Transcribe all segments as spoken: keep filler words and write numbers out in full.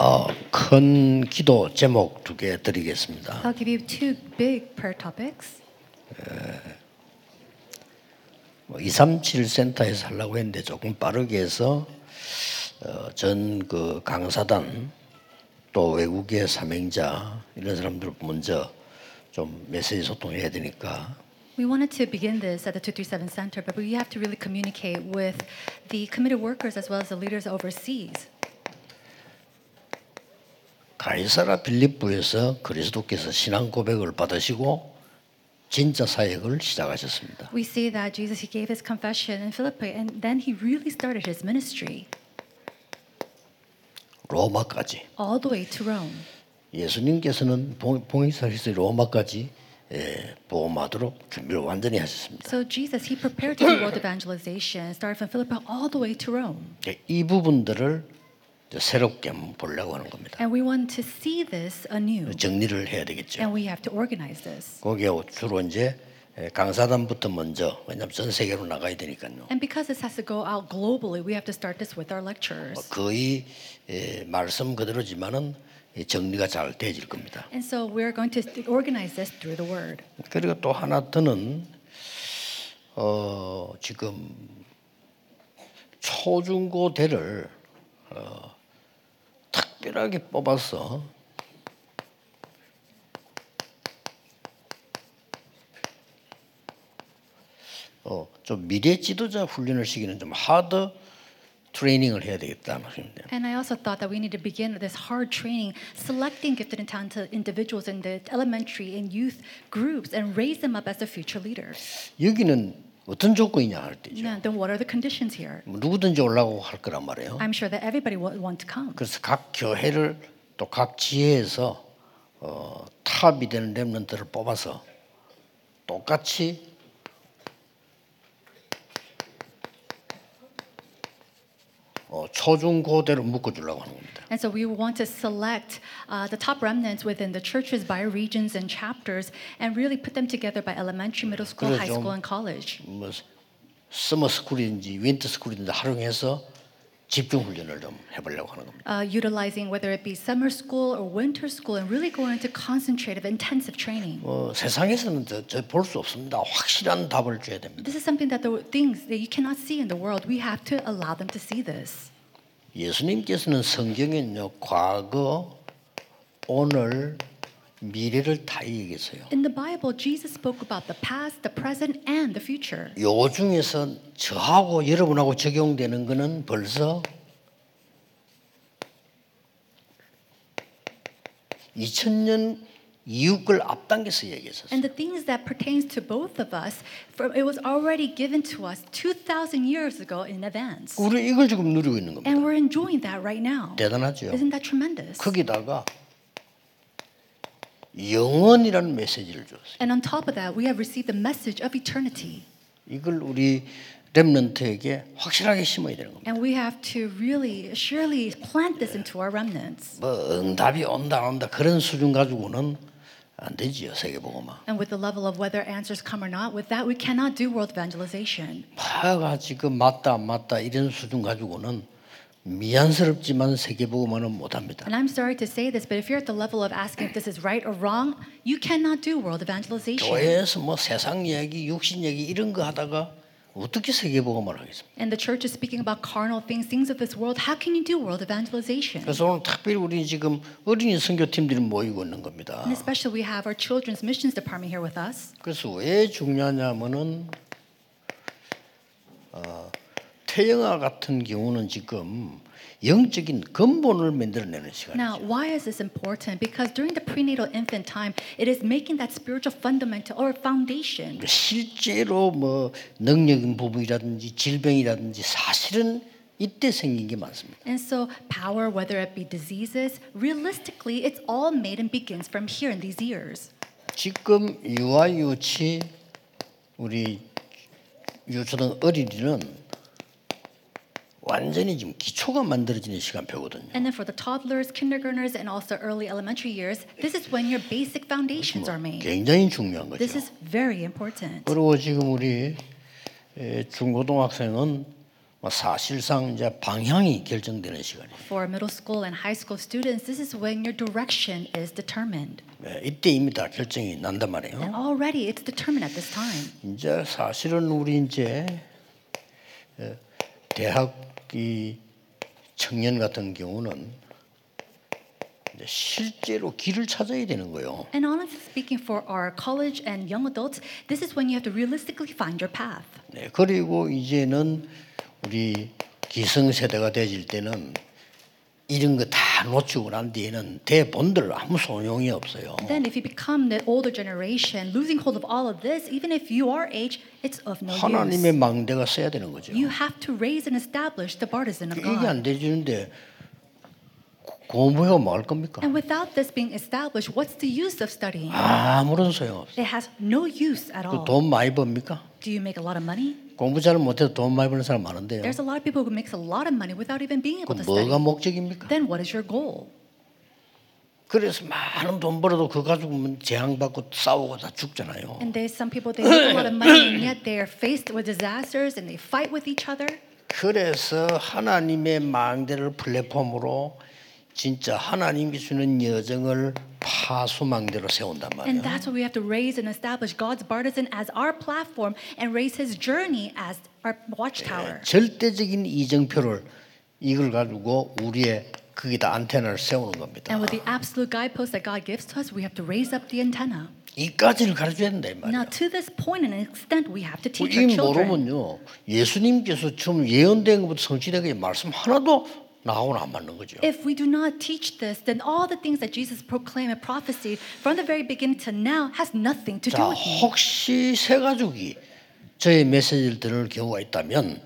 어, 큰 기도 제목 두 개 드리겠습니다. I'll give you two big prayer topics. 뭐 이백삼십칠 센터에서 하려고 했는데 조금 빠르게 해서 어, 전 그 강사단 또 외국의 사명자 이런 사람들 먼저 좀 메시지 소통해야 되니까. We wanted to begin this at the two thirty-seven Center, but we have to really communicate with the committed workers as well as the leaders overseas. 가이사라 빌립보에서 그리스도께서 신앙 고백을 받으시고 진짜 사역을 시작하셨습니다. We see that Jesus he gave his confession in Philippi and then he really started his ministry. 로마까지. All the way to Rome. 예수님께서는 봉행사에서 로마까지 예, 복음하도록 준비를 완전히 하셨습니다. So Jesus he prepared to do world evangelization, started from Philippi all the way to Rome. 예, 이 부분들을 새롭게 한번 보려고 하는 겁니다. And we want to see this anew. 정리를 해야 되겠죠. And we have to organize this. 거기에 주로 이제 강사단부터 먼저 왜냐하면 전 세계로 나가야 되니까요. And because this has to go out globally, we have to start this with our lecturers. 거의 예, 말씀 그대로지만은 정리가 잘 되질 겁니다. And so we are going to organize this through the word. 그리고 또 하나 더는 어, 지금 초중고대를 어, 특별하게 뽑아서 어, 좀 미래 지도자 훈련을 시키는 좀 하드 트레이닝을 해야 되겠다 말입니다. And I also thought that we need to begin this hard training, selecting gifted and talented individuals in the elementary and youth groups and raise them up as the future leaders. 여기는 어떤 조건이냐 할 때죠. Yeah, then what are the conditions here? 누구든지 올라고 할 거란 말이에요. I'm sure that everybody will want to come. 그래서 각 교회를 또 각 지혜에서 어, 탑이 되는 렘넌트를 뽑아서 똑같이 어, 초중고대로 묶어주려고 하는 겁니다. And so we want to select uh, the top remnants within the churches by regions and chapters, and really put them together by elementary, middle school, high school, and college. 뭐 스머 스쿨인지 윈터 스쿨인지 활용해서 집중 훈련을 좀 해보려고 하는 겁니다. Uh, utilizing whether it be summer school or winter school, and really going into concentrative, intensive training. 어, 세상에서는 저 볼 수 없습니다. 확실한 답을 줘야 됩니다. This is something that the things that you cannot see in the world. We have to allow them to see this. 예수님께서는 성경에는요 과거, 오늘, 미래를 다 얘기했어요. In the Bible, Jesus spoke about the past, the present, and the future. 요 중에서 저하고 여러분하고 적용되는 거는 벌써 이천 년 이후 걸 앞당겨서 얘기했었어요. And the things that pertains to both of us, from, it was already given to us two thousand years ago in advance. 우리 이걸 지금 누리고 있는 겁니다. And we're enjoying that right now. 대단하죠. Isn't that tremendous? 거기다가 영원이라는 메시지를 줬어요. And on top of that, we have received the message of eternity. 이걸 우리 렘넌트에게 확실하게 심어야 되는 겁니다. And we have to really, surely plant this into our remnants. 뭐 응답이 온다 온다 그런 수준 가지고는. 안 되지요 세계복음화. And with the level of whether answers come or not, with that we cannot do world evangelization. 파가 지금 맞다 안 맞다 이런 수준 가지고는 미안스럽지만 세계복음화는 못합니다. And I'm sorry to say this, but if you're at the level of asking if this is right or wrong, you cannot do world evangelization. 교회에서 뭐 세상 얘기, 육신 얘기 이런 거 하다가 어떻게 세계복음화를 하겠습니까? And the church is speaking about carnal things, things of this world. How can you do world evangelization? 그래서 오늘 특별히 우리 지금 어린이 선교팀들이 모이고 있는 겁니다. And especially we have our children's missions department here with us. 그래서 왜 중요하냐면은 어, 태영아 같은 경우는 지금 영적인 근본을 만들어내는 시간이죠. Now, why is this important? Because during the prenatal infant time, it is making that spiritual fundamental or foundation. 실제로 뭐 능력인 부분이라든지 질병이라든지 사실은 이때 생긴 게 많습니다. And so power, whether it be diseases, realistically, it's all made and begins from here in these years. 지금 유아유치 우리 유치원 어린이는 완전히 지금 기초가 만들어지는 시간표거든요. And then for the toddlers, kindergartners, and also early elementary years, this is when your basic foundations are made. 굉장히 중요한 거죠. This is very important. 그리고 지금 우리 중고등학생은 사실상 이제 방향이 결정되는 시간이에요. For middle school and high school students, this is when your direction is determined. 네, 이때 이미 다 결정이 난단 말이에요. And already it's determined at this time. 이제 사실은 우리 이제 대학이 청년 같은 경우는 실제로 길을 찾아야 되는 거예요. And honestly speaking, for our college and young adults, this is when you have to realistically find your path. 네, 그리고 이제는 우리 기성세대가 되질 때는 이런 거 다 놓치고 난 뒤에는 대본들 아무 소용이 없어요. Then if you become the older generation, losing hold of all of this, even if you are age, it's of no use. 하나님의 망대가 써야 되는 거죠. You have to raise and establish the partisan of God. 이게 안 되는데. 공부해야 뭐 할 겁니까? And without this being established, what's the use of studying? 아무런 소용 없어. It has no use at all. 돈 많이 법니까? Do you make a lot of money? 공부 잘 못해도 돈 많이 버는 사람 많은데요. There's a lot of people who makes a lot of money without even being able to study. 뭐가 목적입니까? Then what is your goal? 그래서 많은 돈 벌어도 그거 가지고 재앙받고 싸우고 다 죽잖아요. And there's some people they make a lot of money and yet they are faced with disasters and they fight with each other. 그래서 하나님의 망대를 플랫폼으로 진짜 하나님이 주는 여정을 파수망대로 세운단 말이에요. And that's what we have to raise and establish God's partisan as our platform and raise His journey as our watchtower. 네, 절대적인 이정표를 이걸 가지고 우리의 거기다 안테나를 세우는 겁니다. And with the absolute guidepost that God gives to us, we have to raise up the antenna. 이까지를 가르쳐야 된다 이 말이에요. Now to this point and extent we have to teach our children. 이 모르면요, 예수님께서 처음 예언된 것부터 성취되게 말씀 하나도 나하고는 안 맞는 거죠. If we do not teach this, then all the things that Jesus proclaimed and prophesied from the very beginning to now has nothing to 자, do with me. 혹시 새 가족이 저의 메시지를 들을 경우가 있다면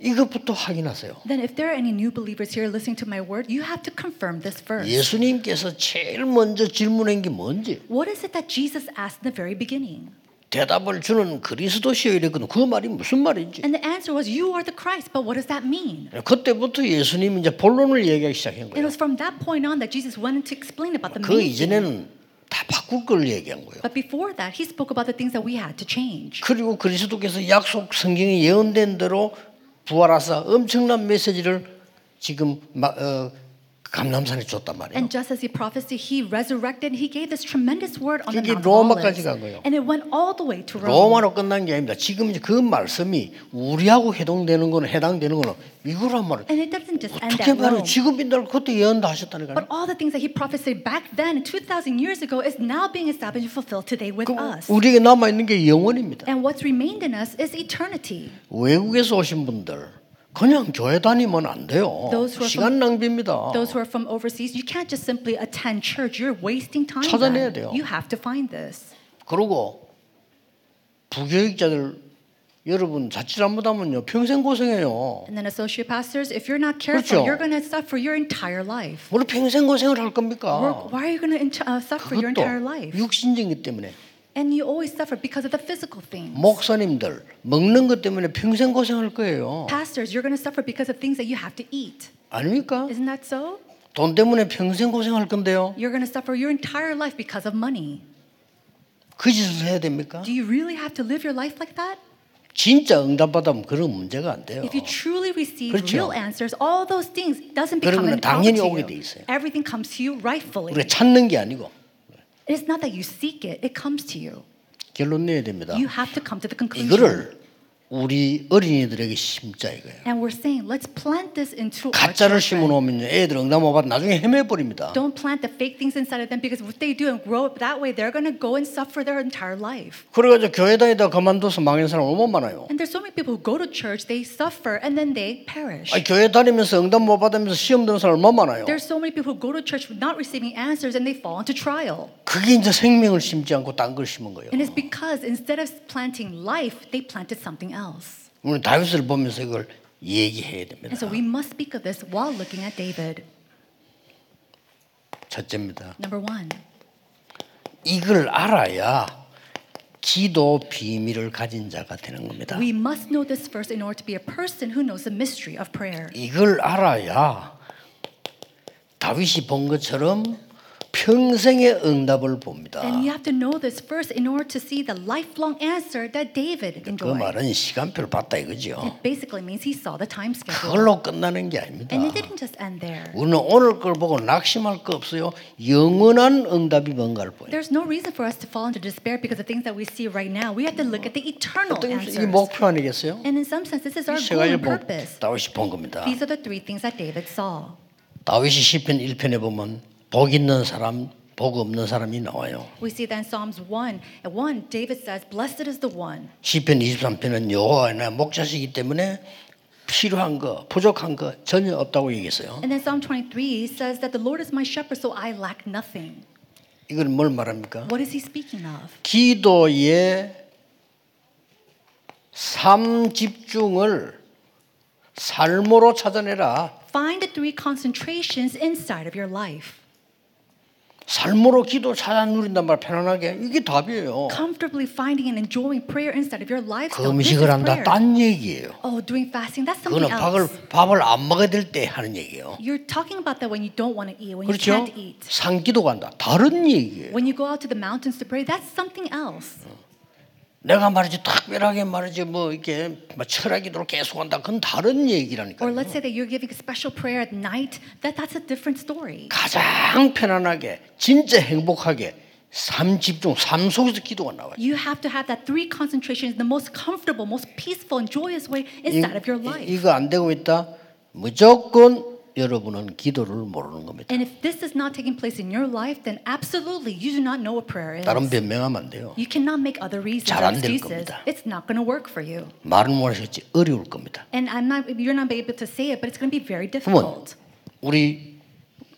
이것부터 확인하세요. Then if there are any new believers here listening to my word, you have to confirm this first. 예수님께서 제일 먼저 질문한 게 뭔지? What is it that Jesus asked in the very beginning? 대답을 주는 그리스도시여 이랬거든. 그 말이 무슨 말인지. And the answer was, you are the Christ, but what does that mean? 그때부터 예수님이 이제 본론을 얘기하기 시작한 거예요. It was from that point on that Jesus went to explain about the meaning. 그 이전에는 다 바꿀 걸 얘기한 거예요. But before that, he spoke about the things that we had to change. 그리고 그리스도께서 약속 성경에 예언된 대로 부활하사 엄청난 메시지를 지금 마, 어, 감람산에 줬단 말이에요. And just as he prophesied, he resurrected. He gave this tremendous word on the Mount of Olives. And it went all the way to Rome. 로마로 끝난 게 아닙니다. 지금 이제 그 말씀이 우리하고 해당되는 거는 해당되는 거는 이거란 말이에요. And it doesn't just end at Rome. 지금인들 그때 예언 다 하셨다니까요. But all the things that he prophesied back then, two thousand years ago, is now being established and fulfilled today with us. 우리에게 남아 있는 게 영원입니다. And what's remained in us is eternity. 외국에서 오신 분들. 그냥 교회 다니면 안 돼요. 시간 낭비입니다. Those who are from overseas, you can't just simply attend church. You're wasting time. 찾아내야 돼요. You have to find this. 그리고 부교육자들 여러분 자칫 안 못하면요 평생 고생해요. And then associate pastors, if you're not careful, 그렇죠? you're going to suffer your entire life. 뭘 평생 고생을 할 겁니까? Why are you going to suffer your entire life? 육신증이 때문에. And you always suffer because of the physical things. 목사님들 먹는 것 때문에 평생 고생할 거예요. Pastors, you're going to suffer because of things that you have to eat. 아닙니까? Isn't that so? 돈 때문에 평생 고생할 건데요. You're going to suffer your entire life because of money. 그 짓을 해야 됩니까? Do you really have to live your life like that? 진짜 응답받으면 그런 문제가 안 돼요. If you truly receive 그렇죠? real answers, all those things doesn't become an obstacle to you. Everything comes to you rightfully. 우리가 찾는 게 아니고. It's not that you seek it; it comes to you. 결론 내야 됩니다. You have to come to the conclusion. 이거를 우리 어린이들에게 심자 이거예요. And we're saying, let's plant this into our children. 가짜를 심어놓으면 애들 응답 못 받아 나중에 헤매버립니다. Don't plant the fake things inside of them because if they do and grow up that way, they're going to go and suffer their entire life. 그래가지고 교회 다니다 그만둬서 망한 사람 얼마나 많아요. And there's so many people who go to church, they suffer and then they perish. 아니, 교회 다니면서 응답 못 받으면서 시험 드는 사람 얼마나 많아요. There's so many people who go to church not receiving answers and they fall into trial. 그게 이제 생명을 심지 않고 딴 걸 심은 거예요. And it's because instead of planting life, they planted something else. 오늘 다윗을 보면서 이걸 얘기해야 됩니다. And so we must speak of this while looking at David. 첫째입니다. Number one. 이걸 알아야 기도 비밀을 가진 자가 되는 겁니다. We must know this first in order to be a person who knows the mystery of prayer. 이걸 알아야 다윗이 본 것처럼 평생의 응답을 봅니다. And you have to know this first in order to see the lifelong answer that David enjoyed. 그 말은 시간표를 봤다 이거죠. It basically means he saw the time schedule. 그걸로 끝나는 게 아닙니다. And it didn't just end there. 우리는 오늘 걸 보고 낙심할 거 없어요. 영원한 응답이 뭔가를 보여요. There's no reason for us to fall into despair because the things that we see right now, we have to look at the eternal answers. 이게 목표 아니겠어요? And in some sense, this is our goal and purpose. 다윗이 본 겁니다. These are the three things that David saw. 다윗이 시편 일 편에 보면 복 있는 사람, 복 없는 사람이 나와요. We see that in Psalms one. At one, David says, "Blessed is the one." 시편 이십삼 편은 여호와의 나 목자시기 때문에 필요한 거, 부족한 거 전혀 없다고 얘기했어요. And then Psalm twenty-three says that the Lord is my shepherd, so I lack nothing. 이건 뭘 말합니까? What is he speaking of? 기도의 삶 집중을 삶으로 찾아내라. Find the three concentrations inside of your life. 삶으로 기도 찾아 누린단 말 편안하게 이게 답이에요. Comfortably finding and enjoying prayer inside of your life. 금식을 한다 딴 얘기예요. Oh, doing fasting, that's something else. 그거는 밥을 밥을 안 먹어야 될 때 하는 얘기예요. You're talking about that when you don't want to eat, when 그렇죠? you can't eat. 산기도 간다 다른 얘기예요. When you go out to the mountains to pray, that's something else. 내가 말이지 특별하게 말이지 뭐 이렇게 막 철학기도를 계속한다 그건 다른 얘기라니까요. Or let's say that you're giving a special prayer at night. That that's a different story. 가장 편안하게 진짜 행복하게 삶 집중 삶 속에서 기도가 나와요. You have to have that three concentrations, the most comfortable, most peaceful, and joyous way inside of your life. 이거 안 되고 있다. 무조건 여러분은 기도를 모르는 겁니다. And if this is not taking place in your life, then absolutely you do not know what prayer is. 다른 변명하면 안 돼요. You cannot make other reasons or excuses. It's not going to work for you. 말은 못하실지 어려울 겁니다. And I'm not, you're not able to say it, but it's going to be very difficult. 우리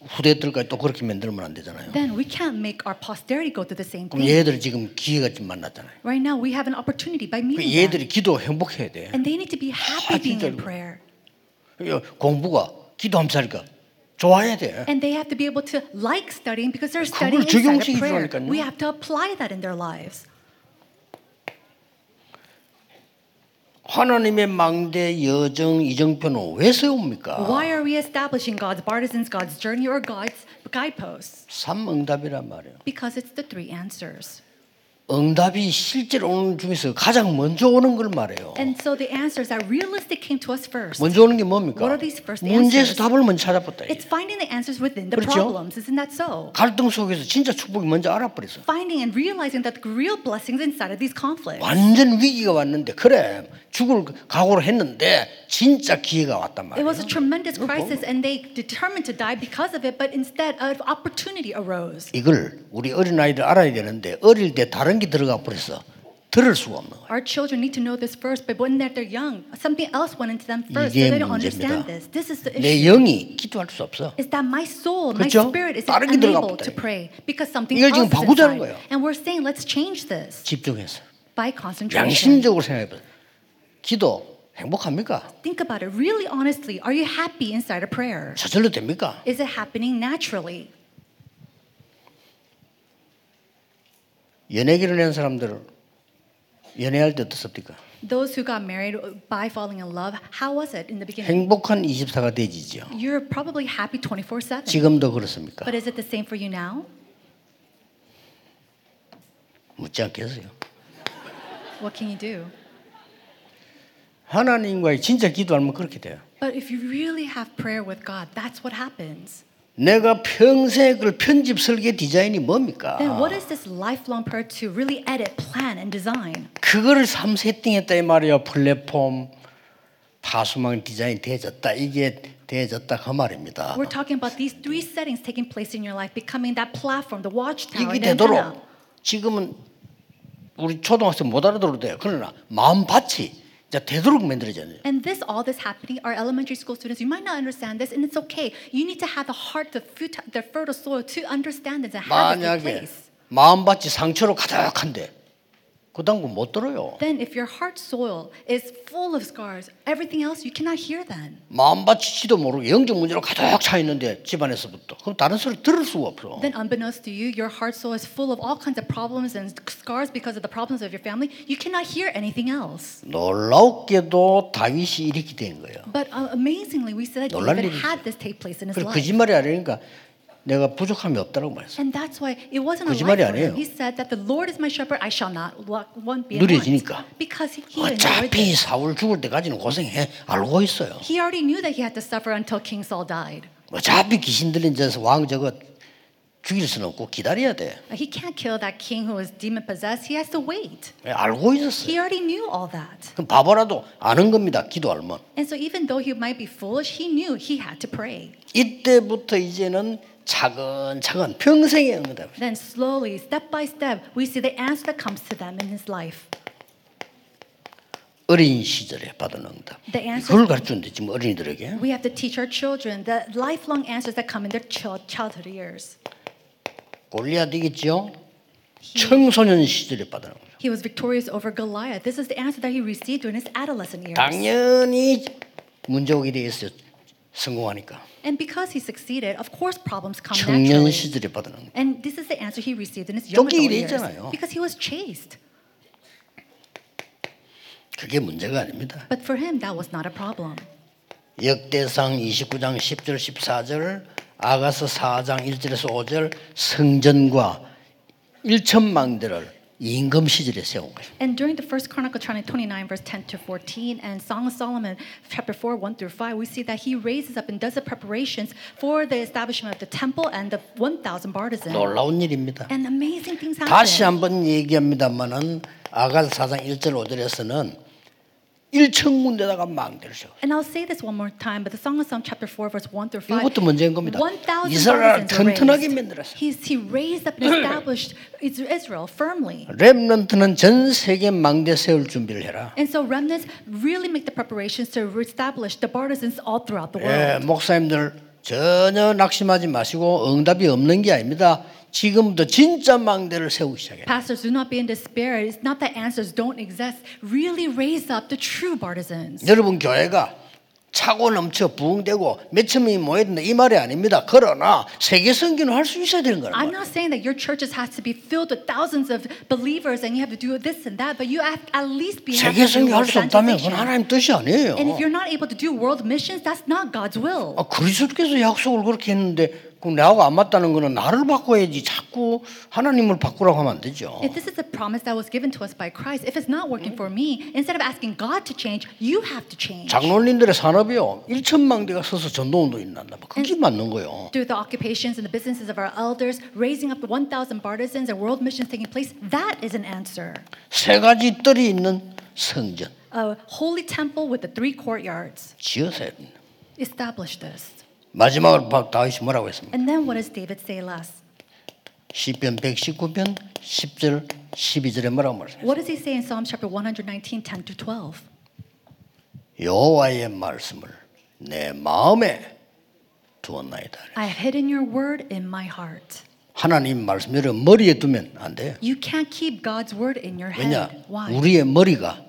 후대들까지 또 그렇게 만들면 안 되잖아요. Then we can't make our posterity go through the same thing. 얘들 지금 기회가 지금 만났잖아요. Right now we have an opportunity by meeting. 그 얘들이 기도 행복해야 돼. And they need to be happy being in prayer. 공부가 기도하면 살까? 좋아야 돼. And they have to be able to like studying because they're studying inside of prayer. We have to apply that in their lives. 하나님의 망대 여정 이정표는 왜 세웁니까? Why are we establishing God's partisans, God's journey, or God's guideposts? 삼 응답이란 말이에요. Because it's the three answers. 응답이 실제로 오는 중에서 가장 먼저 오는 걸 말해요. And so the answers that realistic came to us first. 먼저 오는 게 뭡니까? What are these first answers? 문제에서 답을 먼저 찾아봤다. It's finding the answers within the 그렇죠? problems, isn't that so? 갈등 속에서 진짜 축복이 먼저 알아버렸어. Finding and realizing that the real blessings inside of these conflicts. 완전 위기가 왔는데 그래 죽을 각오를 했는데 진짜 기회가 왔단 말이야. It was a tremendous crisis and they determined to die because of it, but instead an opportunity arose. 이걸 우리 어린 아이들 알아야 되는데 어릴 때 다른 게 들어가 버렸어. 들을 수가 없는 거야. Our children need to know this first, but when they're young, something else went into them first. They don't understand this. This is the issue. 내 영이 기도할 수 없어. Is that my soul, my spirit is unable to pray because something else is inside. And we're saying, let's change this. 집중해서. By concentration. 양심적으로 생각해봐. 기도 행복합니까? Think about it. Really, honestly, are you happy inside a prayer? 저절로 됩니까? Is it happening naturally? 연애기를 낸 사람들 연애할 때 어떻습니까? Those who got married by falling in love, how was it in the beginning? 행복한 이십사 시가 되지죠. You're probably happy twenty-four seven. 지금도 그렇습니까? But is it the same for you now? 묻지 않겠어요. What can you do? 하나님과의 진짜 기도하면 그렇게 돼요. But if you really have prayer with God, that's what happens. 내가 평생 그 편집 설계 디자인이 뭡니까? Then what is this lifelong prayer to really edit, plan, and design? 그거를 삼 세팅했다 이 말이야. 플랫폼, 다수망 디자인 되졌다 이게 되졌다 그 말입니다. We're talking about these three settings taking place in your life, becoming that platform, the watchtower. 이게 되도록 지금은 우리 초등학생 못 알아들어도 돼요. 그러나 마음 밭이 자 되도록 만들어져요. And this all this happening our elementary school students you might not understand this and it's okay. You need to have the heart the fertile the fertile soil to understand and to have it in place. 만약에 마음밭이 상처로 가득한데 그딴 거 못 들어요. Then if your heart soil is full of scars, everything else you cannot hear then. 마음밭이지도 모르고 영적 문제로 가득 차 있는데 집안에서부터 그럼 다른 소리 들을 수가 없어. Then unbeknownst to you, your heart soil is full of all kinds of problems and scars because of the problems of your family. You cannot hear anything else. 놀랍게도 다윗이 이렇게 된 거예요. But uh, amazingly, we said that David had this take place in his life. 거짓말이 아니니까 내가 부족함이 없다라고 말했어요. And that's why it wasn't a lie. He said that the Lord is my shepherd, I shall not want be. 누려지니까. Because he knew. 어차피 사울 죽을 때까지는 고생해 알고 있어요. He already knew that he had to suffer until King Saul died. 어차피 귀신 들린 자서 왕 저거 죽일 수는 없고 기다려야 돼. He can't kill that king who is demon possessed. He has to wait. 알고 있었어요. He already knew all that. 그럼 바보라도 아는 겁니다. 기도하면. And so even though he might be foolish, he knew he had to pray. 이때부터 이제는 차근차근 평생의 응답. Then slowly, step by step, we see the answer that comes to them in his life. 어린 시절에 받은 응답. 그걸 가르치는데 지금 어린이들에게. We have to teach our children the lifelong answers that come in their childhood years. 골리앗이겠죠. 청소년 시절에 받은 응답. He was victorious over Goliath. This is the answer that he received in his adolescent years. 당연히 문제 오게 돼 있어요. 성공하니까. And because he succeeded, of course problems come naturally. And this is the answer he received in his young years. Because he was chased. 그게 문제가 아닙니다. But for him, that was not a problem. 역대상 이십구 장 십 절 십사 절, 아가서 사 장 일 절에서 오 절, 성전과 일천망대를 임금 시절에 세운 거예요. And during the first Chronicle twenty-nine verse ten to fourteen and Song of Solomon chapter four one through five we see that he raises up and does the preparations for the establishment of the temple and the one thousand partisans. 놀라운 일입니다. And amazing things happen. 다시 한번 얘기합니다만은 아가서 사 장 일 절 오 절에서는 일천 군데다가 망대를 세웠어요. And I'll say this one more time, but the Song of Solomon chapter four verse one through five 이것도 문제인 겁니다. 이스라엘 튼튼하게 만들었어요. He he raised up and established Israel firmly. 렘넌트는 전 세계 망대 세울 준비를 해라. And so remnants really make the preparations to reestablish the partisans all throughout the world. 예, 목사님들 전혀 낙심하지 마시고 응답이 없는 게 아닙니다. 지금부터 진짜 망대를 세우기 시작해요. Pastors do not be in despair. It's not that answers don't exist. Really raise up the true partisans. 여러분 교회가 차고 넘쳐 부흥되고 몇천 명이 모였는데 이 말이 아닙니다. 그러나 세계 선교는 할 수 있어야 되는 거예요. I'm not saying that your churches have to be filled with thousands of believers and you have to do this and that, but you have at least be able to do. 세계 선교 할 수 없다면 그건 하나님 뜻이 아니에요. And if you're not able to do world missions, that's not God's will. 아, 그리스도께서 약속을 그렇게 했는데. 그럼 나하고 안 맞다는 거는 나를 바꿔야지 자꾸 하나님을 바꾸라고 하면 안 되죠. If this is a promise that was given to us by Christ, if it's not working for me, instead of asking God to change, you have to change. 장로님들의 산업이요, 일천만 대가 서서 전도운동 일난다. 그게 맞는 거예요. Through the occupations and the businesses of our elders, raising up the one thousand partisans and world missions taking place, that is an answer. 세 가지 뜰이 있는 성전. A holy temple with the three courtyards. 지어서 establish this. 마지막으로 다윗이 뭐라고 했습니까? And then what does David say last? 시편 백십구 편 십 절 십이 절에 뭐라고 말했습니까? What does he say in Psalm chapter one nineteen ten to twelve? 여호와의 말씀을 내 마음에 두었나이다. I have hidden your word in my heart. 하나님 말씀 여러분 머리에 두면 안 돼요. You can't keep God's word in your head. Why? 우리의 머리가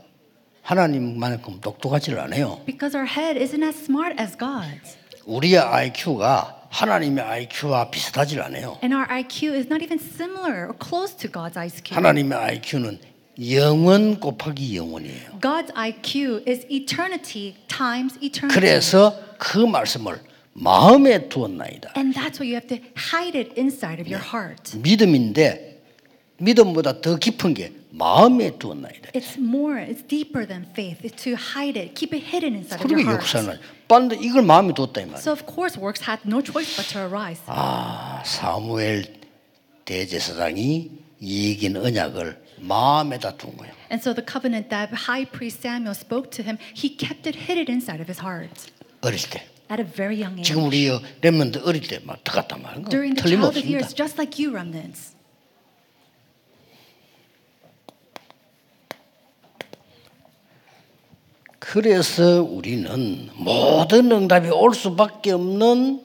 하나님만큼 똑똑하지를 않아요. Because our head isn't as smart as God's. 우리의 아이큐가 하나님의 아이큐와 비슷하지 않아요. And our 아이큐 is not even similar or close to God's 아이큐. 하나님의 아이큐는 영원 곱하기 영원이에요. God's 아이큐 is eternity times eternity. 그래서 그 말씀을 마음에 두었나이다. And that's why you have to hide it inside of your heart. 믿음인데 믿음보다 더 깊은 게 마음에 두었나이다. It's more, it's deeper than faith. It's to hide it, keep it hidden inside of your heart. 그러면 역사는 반드 이걸 마음에 두었다 이 말이야. So of course works had no choice but to arise. 아, 사무엘 대제사장이 이긴 언약을 마음에다 둔 거야. And so the covenant that high priest Samuel spoke to him, he kept it hidden inside of his heart. 어릴 때. At a very young age. 지금 우리 렘넌트 어릴 때 막 똑같단 말이야. During the childhood years, just like you remnants. 그래서 우리는 모든 응답이 올 수밖에 없는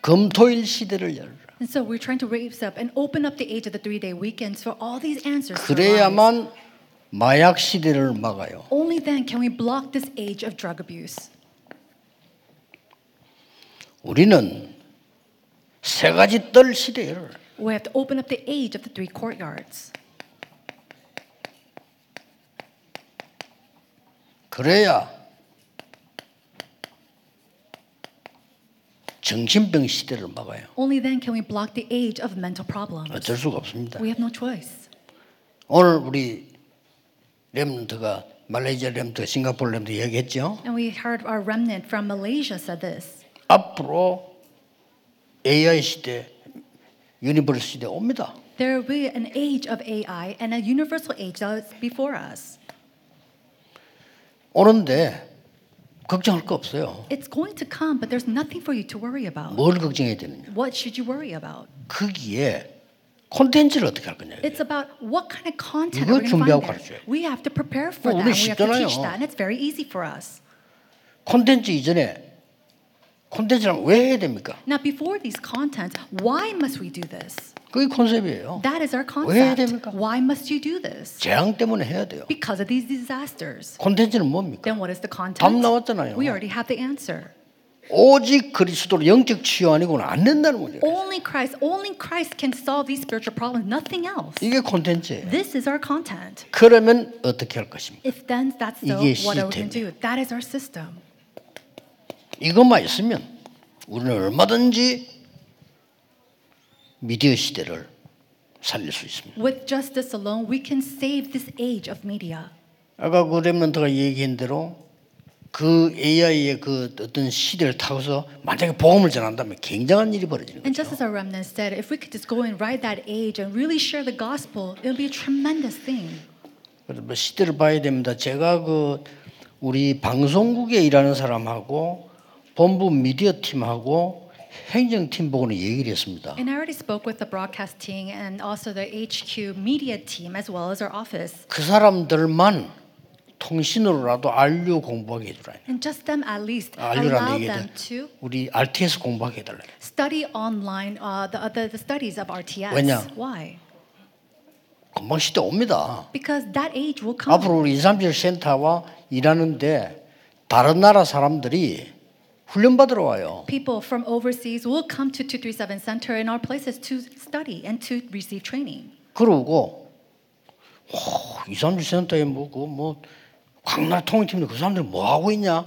금토일 시대를 열라. And so we're trying to raise up and open up the age of the three-day weekends for all these answers. 그래야만 마약 시대를 막아요. Only then can we block this age of drug abuse. 우리는 세 가지 뜰 시대를. We have to open up the age of the three courtyards. 그래야 정신병 시대를 막아요. Only then can we block the age of mental problems. 어쩔 수가 없습니다. We have no choice. 오늘 우리 렘넌트가 말레이시아 렘넌트, 싱가포르 렘넌트 얘기했죠? And we heard our remnant from Malaysia said this. 앞으로 에이아이 시대, 유니버스 시대 옵니다. There will be an age of 에이아이 and a universal age that is before us. 오는데 걱정할 거 없어요. It's going to come, but there's nothing for you to worry about. 뭘 걱정해야 되느냐? What should you worry about? 거기에 콘텐츠를 어떻게 할 거냐? It's about what kind of content we're going to find. We have to prepare for that. We have to teach that, and it's very easy for us. 콘텐츠 이전에 콘텐츠를 왜 해야 됩니까? Now, before these contents, why must we do this? 그게 컨셉이에요. That is our concept. 왜 해야 됩니까? Why must you do this? 재앙 때문에 해야 돼요. Because of these disasters. 콘텐츠는 뭡니까? Then what is the content? 답 나왔잖아요. We already have the answer. 오직 그리스도로 영적 치유 아니고는 안 된다는 거죠. Only Christ, only Christ can solve these spiritual problems, nothing else. 이게 콘텐츠예요. This is our content. 그러면 어떻게 할 것입니까? If then that's so, what are we going to do? That is our system. 이것만 있으면 우리는 얼마든지 미디어 시대를 살릴 수 있습니다. With just this alone, we can save this age of media. 아까 그 렘넌트가 얘기한 대로 그 에이아이의 그 어떤 시대를 타고서 만약에 복음을 전한다면 굉장한 일이 벌어지는 거죠. And just as our remnant said, if we could just go and ride that age and really share the gospel, it would be a tremendous thing. 그래서 시대를 봐야 됩니다. 제가 그 우리 방송국에 일하는 사람하고 본부 미디어 팀하고 행정팀 보고는 얘기를 했습니다. And I already spoke with the broadcast team and also the 에이치큐 media team as well as our office. 그 사람들만 통신으로라도 알류 공부하게 해주라. And just them at least allow them to 우리 알티에스 공부하게 해달라. Study online uh, the, the the studies of 아르티에스. 왜냐? Why? 금방 시대 옵니다. Because that age will come. 앞으로 우리 이삼칠 센터와 일하는데 다른 나라 사람들이 훈련 받으러 와요. People from overseas will come to two thirty-seven Center in our places to study and to receive training. 그러고 이삼칠 센터에 뭐고 뭐 강남 통일팀도 그 사람들 뭐 하고 있냐?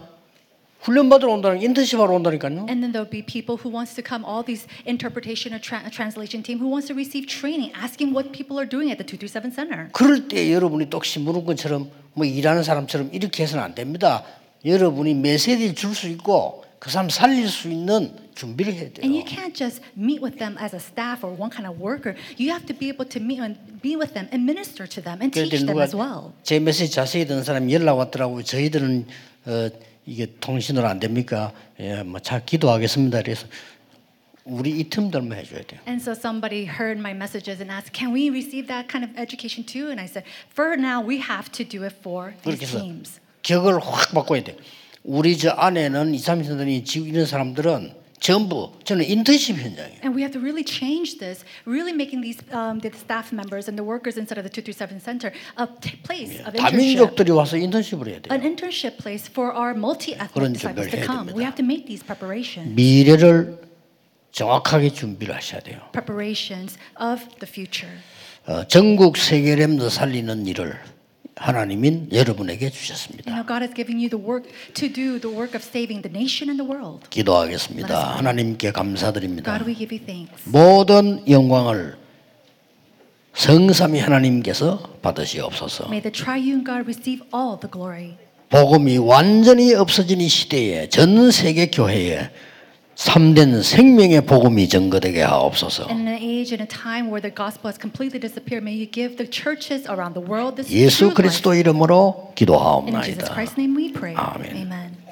훈련 받으러 온다는 인턴십하러 온다니까요. And then there'll be people who wants to come, all these interpretation or tra- translation team who wants to receive training, asking what people are doing at the two thirty-seven Center. 그럴 때 여러분이 똑시 무는 것처럼 뭐 일하는 사람처럼 이렇게 해서는 안 됩니다. 여러분이 메시지를 줄 수 있고 그 사람 살릴 수 있는 준비를 해야 돼요. And you can't just meet with them as a staff or one kind of worker. You have to be able to meet and be with them and minister to them and teach them as well. 제 메시지 자세히 듣는 사람 연락 왔더라고요. 저희들은 어, 이게 통신으로 안 됩니까? 예, 뭐 잘 기도하겠습니다. 그래서 우리 이 팀들만 해줘야 돼요. And so somebody heard my messages and asked, "Can we receive that kind of education too?" And I said, "For now, we have to do it for these teams." 격을 확 바꿔야 돼. 우리 저 안에는 이삼십 년이 지금 이런 사람들은 전부 저는 인턴십 현장이에요. And we have to really change this, really making these um, the staff members and the workers inside of the two thirty-seven Center a place of internship. 다민족들이 와서 인턴십을 해야 돼요. An internship place for our multi-ethnic disciples to come. We have to make these preparations. 미래를 정확하게 준비를 하셔야 돼요. Preparations of the future. 어, 전국 세계 렘너 살리는 일을 하나님은 여러분에게 주셨습니다. 기도하겠습니다. 하나님께 감사드립니다. 모든 영광을 성삼위 하나님께서 받으시옵소서. 복음이 완전히 없어진 이 시대에 전 세계 교회에 참된 생명의 복음이 전거되게 하옵소서. 예수 그리스도 이름으로 기도하옵나이다. 아멘.